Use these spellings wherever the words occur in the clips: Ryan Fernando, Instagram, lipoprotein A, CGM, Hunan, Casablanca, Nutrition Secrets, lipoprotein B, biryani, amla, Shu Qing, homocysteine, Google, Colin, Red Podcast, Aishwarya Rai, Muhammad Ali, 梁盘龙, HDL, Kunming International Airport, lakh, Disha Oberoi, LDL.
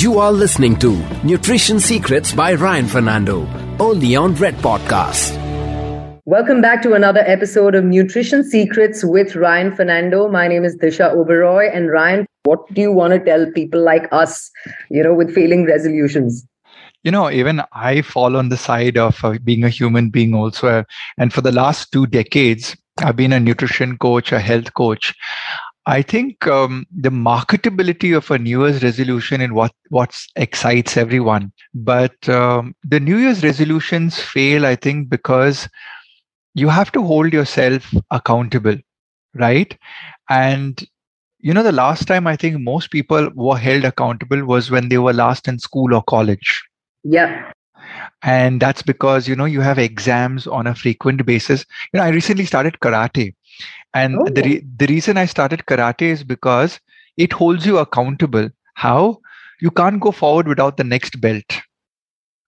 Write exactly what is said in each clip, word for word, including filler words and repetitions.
You are listening to Nutrition Secrets by Ryan Fernando, only on Red Podcast. Welcome back to another episode of Nutrition Secrets with Ryan Fernando. My name is Disha Oberoi, and Ryan, what do you want to tell people like us, you know, with failing resolutions? You know, even I fall on the side of uh, being a human being also. Uh, and for the last two decades, I've been a nutrition coach, a health coach. I think um, the marketability of a New Year's resolution and what what excites everyone. But um, the New Year's resolutions fail, I think, because you have to hold yourself accountable, right? And, you know, the last time I think most people were held accountable was when they were last in school or college. Yeah. And that's because, you know, you have exams on a frequent basis. You know, I recently started karate. And oh. the re- the reason I started karate is because it holds you accountable. How? You can't go forward without the next belt.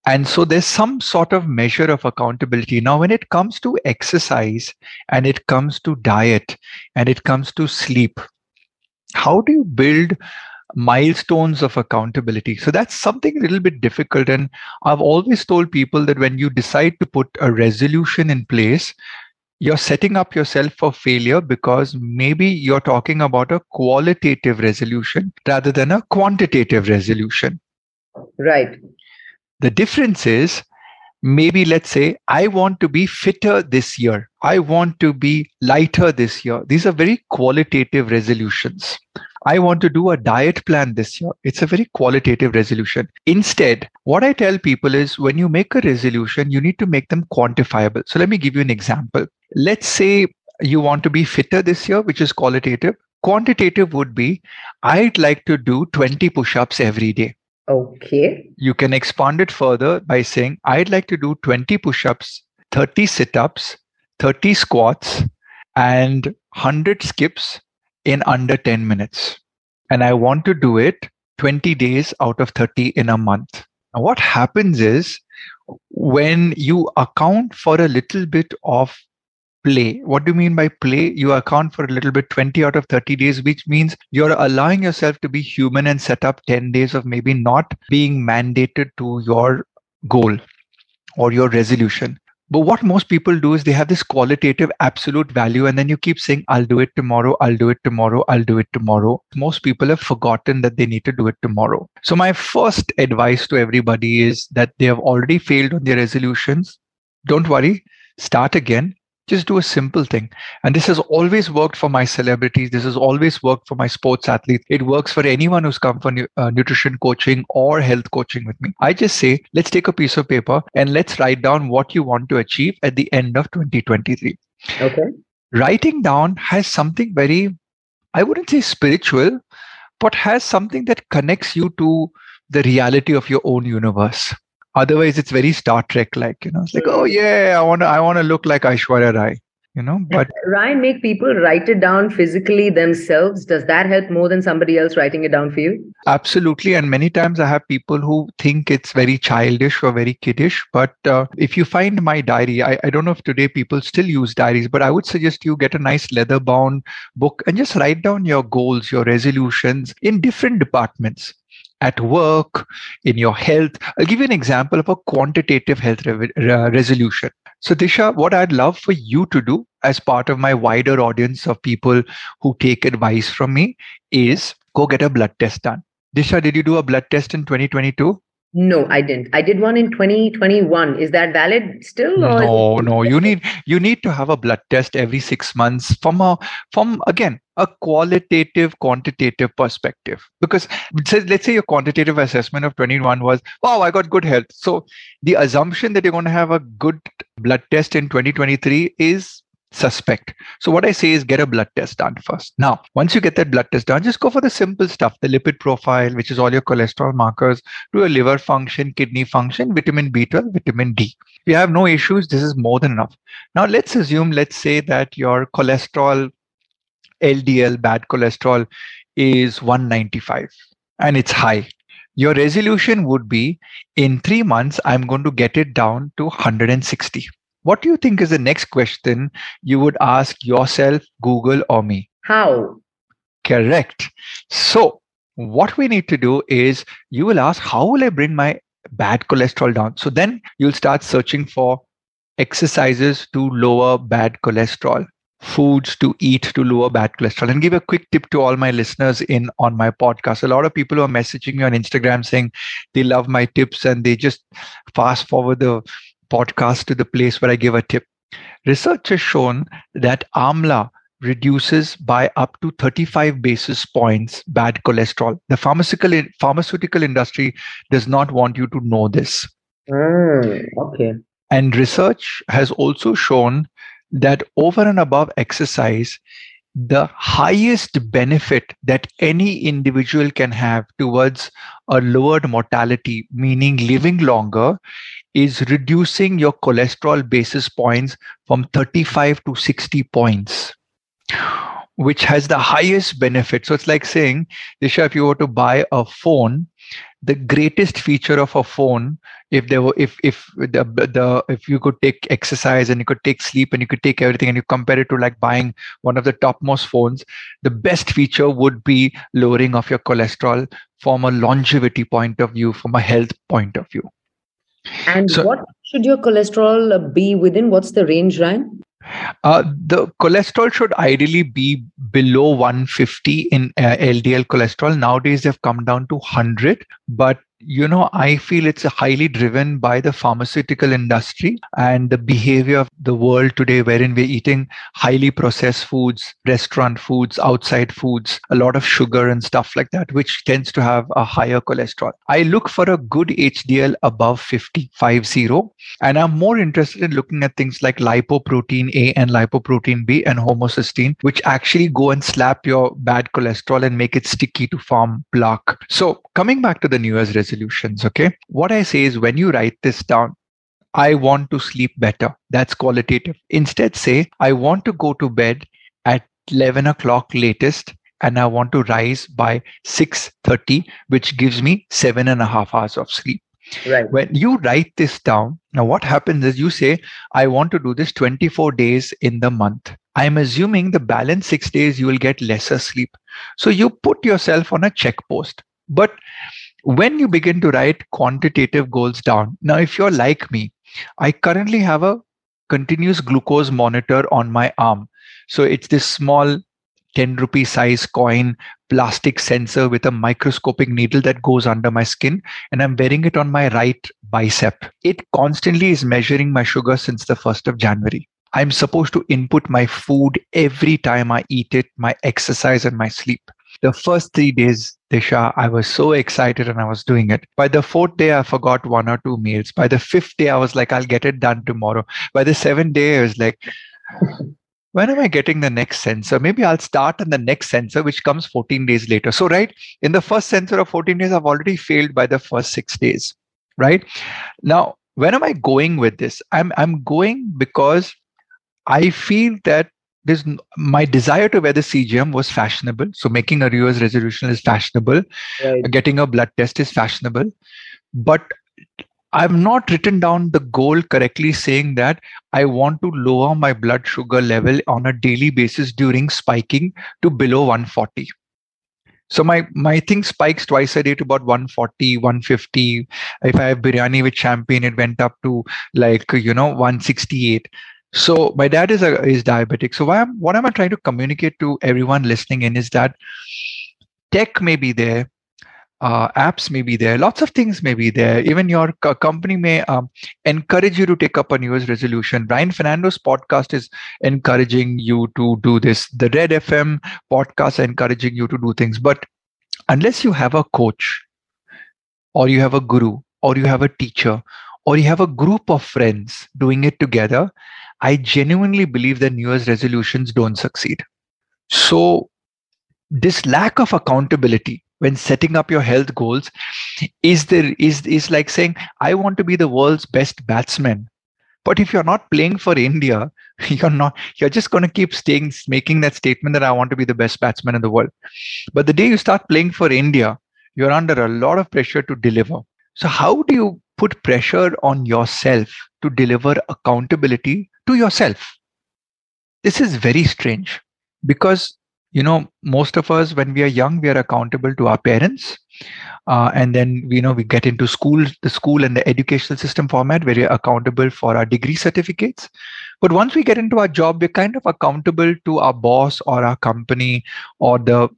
And so there's some sort of measure of accountability. Now, when it comes to exercise and it comes to diet and it comes to sleep, how do you build milestones of accountability? So that's something a little bit difficult. And I've always told people that when you decide to put a resolution in place, you're setting up yourself for failure, because maybe you're talking about a qualitative resolution rather than a quantitative resolution. Right. The difference is, maybe let's say, I want to be fitter this year. I want to be lighter this year. These are very qualitative resolutions. I want to do a diet plan this year. It's a very qualitative resolution. Instead, what I tell people is when you make a resolution, you need to make them quantifiable. So let me give you an example. Let's say you want to be fitter this year, which is qualitative. Quantitative would be, I'd like to do twenty push-ups every day. Okay. You can expand it further by saying, I'd like to do twenty push-ups, thirty sit-ups, thirty squats, and one hundred skips in under ten minutes. And I want to do it twenty days out of thirty in a month. Now, what happens is when you account for a little bit of play. What do you mean by play? You account for a little bit, twenty out of thirty days, which means you're allowing yourself to be human and set up ten days of maybe not being mandated to your goal or your resolution. But what most people do is they have this qualitative absolute value, and then you keep saying, I'll do it tomorrow, I'll do it tomorrow, I'll do it tomorrow. Most people have forgotten that they need to do it tomorrow. So my first advice to everybody is that they have already failed on their resolutions. Don't worry, start again. Just do a simple thing. And this has always worked for my celebrities. This has always worked for my sports athletes. It works for anyone who's come for nu- uh, nutrition coaching or health coaching with me. I just say, let's take a piece of paper and let's write down what you want to achieve at the end of twenty twenty-three. Okay. Writing down has something very, I wouldn't say spiritual, but has something that connects you to the reality of your own universe. Otherwise, it's very Star Trek like, you know, it's like, oh, yeah, I want to I want to look like Aishwarya Rai, you know. But Ryan, make people write it down physically themselves. Does that help more than somebody else writing it down for you? Absolutely. And many times I have people who think it's very childish or very kiddish. But uh, if you find my diary, I, I don't know if today people still use diaries, but I would suggest you get a nice leather bound book and just write down your goals, your resolutions in different departments. At work, in your health. I'll give you an example of a quantitative health re- re- resolution. So Disha, what I'd love for you to do as part of my wider audience of people who take advice from me is go get a blood test done. Disha, did you do a blood test in twenty twenty-two? No, I didn't. I did one in twenty twenty-one. Is that valid still? Or no, it- no. You need you need to have a blood test every six months from a from again a qualitative quantitative perspective. Because let's say your quantitative assessment of twenty-one was, wow, I got good health. So the assumption that you're going to have a good blood test in twenty twenty-three is suspect. So what I say is get a blood test done first. Now, once you get that blood test done, just go for the simple stuff, the lipid profile, which is all your cholesterol markers, do your liver function, kidney function, vitamin B twelve, vitamin D. If you have no issues, this is more than enough. Now, let's assume, let's say that your cholesterol, L D L, bad cholesterol is one ninety-five and it's high. Your resolution would be in three months, I'm going to get it down to one hundred sixty. What do you think is the next question you would ask yourself, Google, or me? How? Correct. So what we need to do is you will ask, how will I bring my bad cholesterol down? So then you'll start searching for exercises to lower bad cholesterol, foods to eat to lower bad cholesterol. And give a quick tip to all my listeners in on my podcast. A lot of people who are messaging me on Instagram saying they love my tips and they just fast forward the podcast to the place where I give a tip. Research has shown that amla reduces by up to thirty-five basis points bad cholesterol. The pharmaceutical pharmaceutical industry does not want you to know this. Mm, okay. And research has also shown that over and above exercise, the highest benefit that any individual can have towards a lowered mortality, meaning living longer, is reducing your cholesterol basis points from thirty-five to sixty points, which has the highest benefit. So it's like saying, Disha, if you were to buy a phone, the greatest feature of a phone, if there were, if if the, the if you could take exercise and you could take sleep and you could take everything, and you compare it to like buying one of the topmost phones, the best feature would be lowering of your cholesterol from a longevity point of view, from a health point of view. And so, what should your cholesterol be within? What's the range, Ryan? Uh, the cholesterol should ideally be below one fifty in uh, L D L cholesterol. Nowadays, they've come down to one hundred. But, you know, I feel it's highly driven by the pharmaceutical industry and the behavior of the world today, wherein we're eating highly processed foods, restaurant foods, outside foods, a lot of sugar and stuff like that, which tends to have a higher cholesterol. I look for a good H D L above fifty, five zero, and I'm more interested in looking at things like lipoprotein A and lipoprotein B and homocysteine, which actually go and slap your bad cholesterol and make it sticky to form plaque. So coming back to the New Year's resolutions, okay, what I say is, when you write this down, I want to sleep better. That's qualitative. Instead, say, I want to go to bed at eleven o'clock latest, and I want to rise by six thirty, which gives me seven and a half hours of sleep. Right. When you write this down, now what happens is you say, I want to do this twenty-four days in the month. I'm assuming the balance six days you will get lesser sleep. So you put yourself on a checkpost. But when you begin to write quantitative goals down, now if you're like me, I currently have a continuous glucose monitor on my arm. So it's this small ten rupee size coin plastic sensor with a microscopic needle that goes under my skin, and I'm wearing it on my right bicep. It constantly is measuring my sugar since the first of January. I'm supposed to input my food every time I eat it, my exercise and my sleep. The first three days, Disha, I was so excited and I was doing it. By the fourth day, I forgot one or two meals. By the fifth day, I was like, I'll get it done tomorrow. By the seventh day, I was like, when am I getting the next sensor? Maybe I'll start on the next sensor, which comes fourteen days later. So, right, in the first sensor of fourteen days, I've already failed by the first six days, right? Now, where am I going with this? I'm, I'm going because I feel that This, my desire to wear the C G M was fashionable. So making a New Year's resolution is fashionable. Right. Getting a blood test is fashionable. But I've not written down the goal correctly, saying that I want to lower my blood sugar level on a daily basis during spiking to below one forty. So my, my thing spikes twice a day to about one forty, one fifty. If I have biryani with champagne, it went up to like, you know, one sixty-eight. So my dad is a, is diabetic. So why am, what am I trying to communicate to everyone listening in is that tech may be there, uh, apps may be there, lots of things may be there. Even your co- company may um, encourage you to take up a New Year's resolution. Ryan Fernando's podcast is encouraging you to do this. The Red F M podcast are encouraging you to do things. But unless you have a coach, or you have a guru, or you have a teacher, or you have a group of friends doing it together, I genuinely believe that New Year's resolutions don't succeed. So this lack of accountability when setting up your health goals is there is, is like saying, I want to be the world's best batsman. But if you're not playing for India, you're not, you're just going to keep staying, making that statement that I want to be the best batsman in the world. But the day you start playing for India, you're under a lot of pressure to deliver. So how do you put pressure on yourself to deliver accountability to yourself? This is very strange, because you know, most of us, when we are young, we are accountable to our parents. Uh, and then, you know, we get into school, the school and the educational system format where we're accountable for our degree certificates. But once we get into our job, we're kind of accountable to our boss or our company or the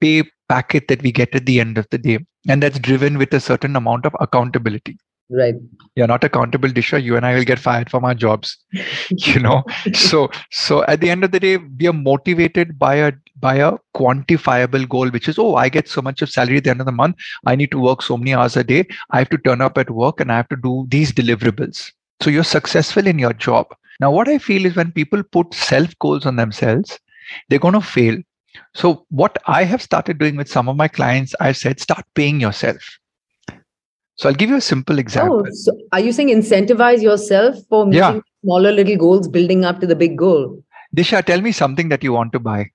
pay packet that we get at the end of the day. And that's driven with a certain amount of accountability. Right. You're not accountable, Disha. You and I will get fired from our jobs, you know. So, so at the end of the day, we are motivated by a by a quantifiable goal, which is, oh, I get so much of salary at the end of the month. I need to work so many hours a day. I have to turn up at work and I have to do these deliverables. So you're successful in your job. Now, what I feel is when people put self goals on themselves, they're going to fail. So what I have started doing with some of my clients, I've said, start paying yourself. So I'll give you a simple example. Oh, so are you saying incentivize yourself for meeting yeah. smaller little goals, building up to the big goal? Disha, tell me something that you want to buy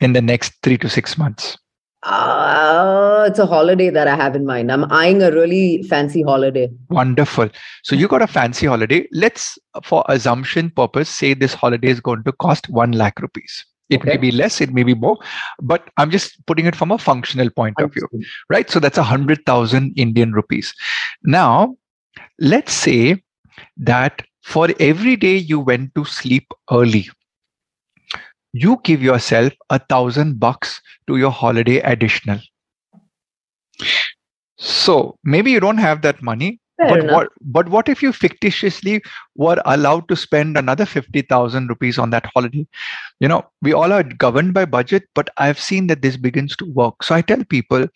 in the next three to six months. Uh, it's a holiday that I have in mind. I'm eyeing a really fancy holiday. Wonderful. So you got a fancy holiday. Let's, for assumption purpose, say this holiday is going to cost one lakh rupees. It okay. may be less, it may be more, but I'm just putting it from a functional point of view, right? So that's a hundred thousand Indian rupees. Now, let's say that for every day you went to sleep early, you give yourself a thousand bucks to your holiday additional. So maybe you don't have that money. But what, but what if you fictitiously were allowed to spend another fifty thousand rupees on that holiday? You know, we all are governed by budget, but I've seen that this begins to work. So I tell people,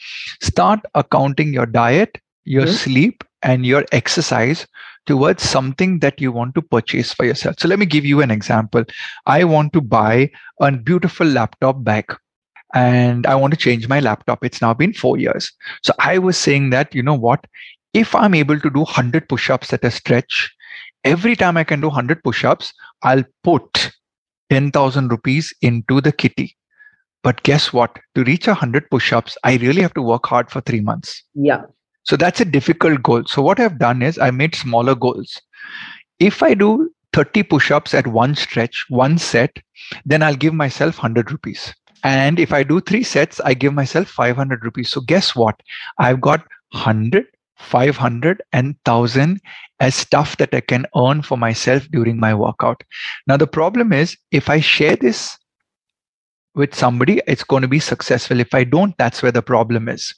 start accounting your diet, your mm-hmm. sleep, and your exercise towards something that you want to purchase for yourself. So let me give you an example. I want to buy a beautiful laptop bag. And I want to change my laptop. It's now been four years. So I was saying that, you know what? If I'm able to do one hundred push-ups at a stretch, every time I can do one hundred push-ups, I'll put ten thousand rupees into the kitty. But guess what? To reach one hundred push-ups, I really have to work hard for three months. Yeah. So that's a difficult goal. So what I've done is I made smaller goals. If I do thirty push-ups at one stretch, one set, then I'll give myself one hundred rupees. And if I do three sets, I give myself five hundred rupees. So guess what? I've got one hundred, five hundred and one thousand as stuff that I can earn for myself during my workout. Now, the problem is if I share this with somebody, it's going to be successful. If I don't, that's where the problem is.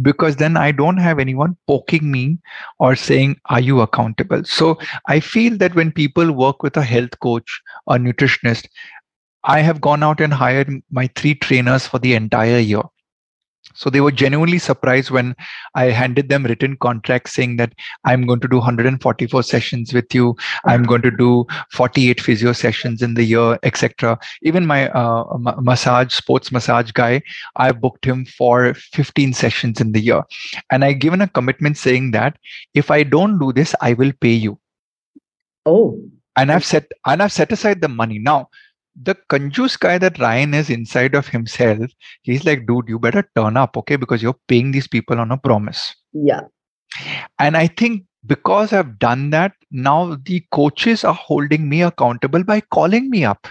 Because then I don't have anyone poking me or saying, are you accountable? So I feel that when people work with a health coach or nutritionist, I have gone out and hired my three trainers for the entire year. So they were genuinely surprised when I handed them written contracts saying that I'm going to do one hundred forty-four sessions with you. I'm going to do forty-eight physio sessions in the year, et cetera. Even my uh, massage, sports massage guy, I booked him for fifteen sessions in the year. And I given a commitment saying that if I don't do this, I will pay you. Oh. And I've set, and I've set aside the money. Now, the conjuice guy that Ryan is inside of himself, he's like, dude, you better turn up, okay? Because you're paying these people on a promise. Yeah. And I think because I've done that, now the coaches are holding me accountable by calling me up.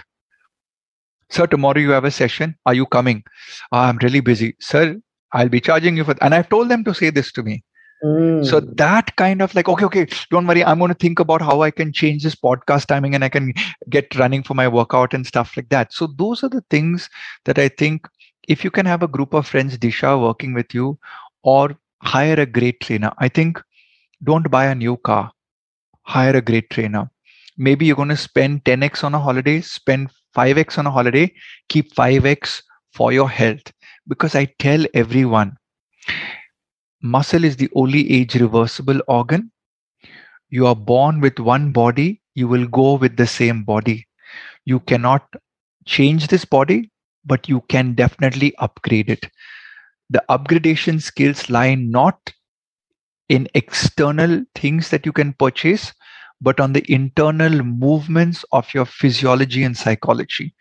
Sir, tomorrow you have a session. Are you coming? Oh, I'm really busy. Sir, I'll be charging you for... And I've told them to say this to me. Mm. So that kind of like, okay, okay, don't worry. I'm going to think about how I can change this podcast timing and I can get running for my workout and stuff like that. So those are the things that I think if you can have a group of friends, Disha, working with you or hire a great trainer. I think don't buy a new car, hire a great trainer. Maybe you're going to spend ten x on a holiday, spend five x on a holiday, keep five x for your health. Because I tell everyone, muscle is the only age-reversible organ. You are born with one body. You will go with the same body. You cannot change this body, but you can definitely upgrade it. The upgradation skills lie not in external things that you can purchase, but on the internal movements of your physiology and psychology.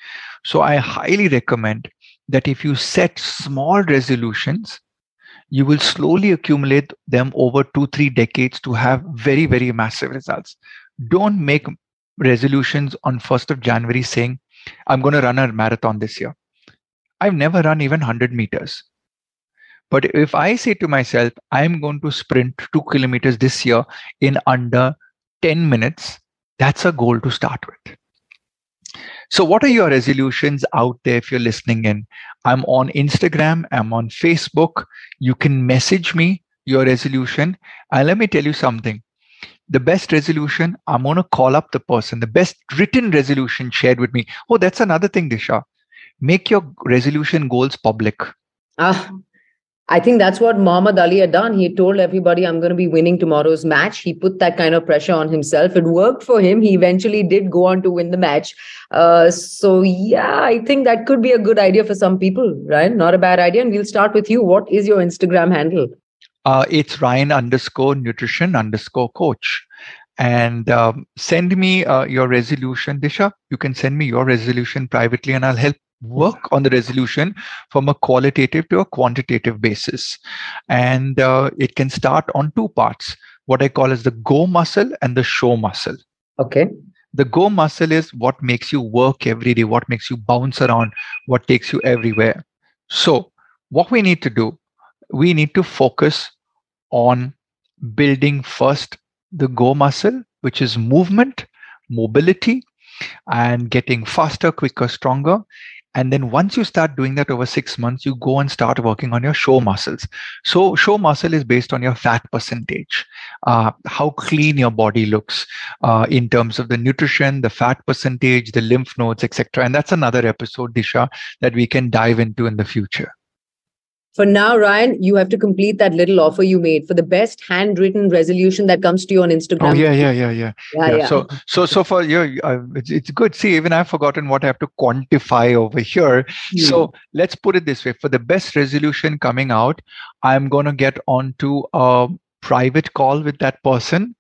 So I highly recommend that if you set small resolutions, you will slowly accumulate them over two, three decades to have very, very massive results. Don't make resolutions on first of January saying, I'm going to run a marathon this year. I've never run even one hundred meters. But if I say to myself, I'm going to sprint two kilometers this year in under ten minutes, that's a goal to start with. So what are your resolutions out there if you're listening in? I'm on Instagram. I'm on Facebook. You can message me your resolution. And let me tell you something. The best resolution, I'm going to call up the person. The best written resolution shared with me. Oh, that's another thing, Disha. Make your resolution goals public. Uh, I think that's what Muhammad Ali had done. He told everybody, I'm going to be winning tomorrow's match. He put that kind of pressure on himself. It worked for him. He eventually did go on to win the match. Uh, so, yeah, I think that could be a good idea for some people, right? Not a bad idea. And we'll start with you. What is your Instagram handle? Uh, it's Ryan underscore nutrition underscore coach. And um, send me uh, your resolution, Disha. You can send me your resolution privately and I'll help work on the resolution from a qualitative to a quantitative basis. And uh, it can start on two parts, what I call as the go muscle and the show muscle. Okay. The go muscle is what makes you work every day, what makes you bounce around, what takes you everywhere. So what we need to do, we need to focus on building first the go muscle, which is movement, mobility, and getting faster, quicker, stronger. And then once you start doing that over six months, you go and start working on your show muscles. So show muscle is based on your fat percentage, uh, how clean your body looks uh, in terms of the nutrition, the fat percentage, the lymph nodes, et cetera. And that's another episode, Disha, that we can dive into in the future. For now, Ryan, you have to complete that little offer you made for the best handwritten resolution that comes to you on Instagram. Oh, yeah, yeah, yeah, yeah. yeah, yeah. yeah. So, so, so for you, uh, it's, it's good. See, even I've forgotten what I have to quantify over here. Yeah. So let's put it this way. For the best resolution coming out, I'm going to get onto a private call with that person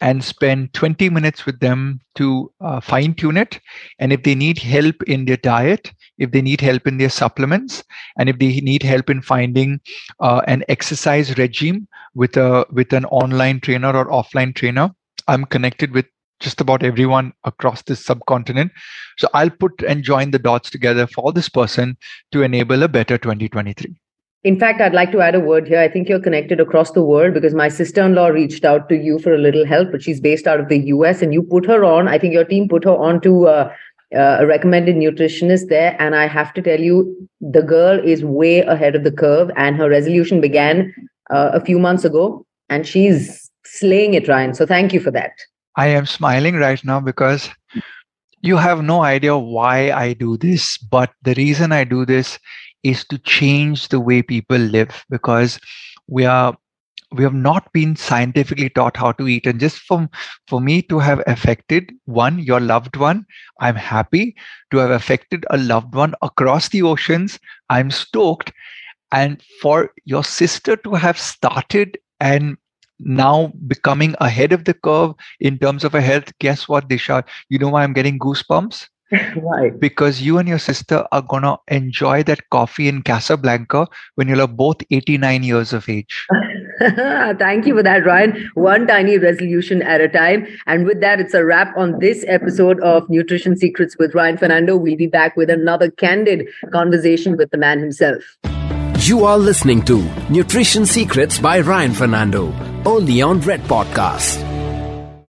and spend twenty minutes with them to uh, fine tune it. And if they need help in their diet, if they need help in their supplements, and if they need help in finding uh, an exercise regime with a with an online trainer or offline trainer, I'm connected with just about everyone across this subcontinent. So I'll put and join the dots together for this person to enable a better twenty twenty-three. In fact, I'd like to add a word here. I think you're connected across the world because my sister-in-law reached out to you for a little help, but she's based out of the U S and you put her on. I think your team put her on to uh, uh, a recommended nutritionist there. And I have to tell you, the girl is way ahead of the curve and her resolution began uh, a few months ago and she's slaying it, Ryan. So thank you for that. I am smiling right now because you have no idea why I do this, but the reason I do this is to change the way people live because we are we have not been scientifically taught how to eat. And just for, for me to have affected one, your loved one, I'm happy to have affected a loved one across the oceans. I'm stoked. And for your sister to have started and now becoming ahead of the curve in terms of her health, guess what, Disha? You know why I'm getting goosebumps? Why? Because you and your sister are going to enjoy that coffee in Casablanca when you're both eighty-nine years of age. Thank you for that, Ryan. One tiny resolution at a time. And with that, it's a wrap on this episode of Nutrition Secrets with Ryan Fernando. We'll be back with another candid conversation with the man himself. You are listening to Nutrition Secrets by Ryan Fernando, only on Red Podcast.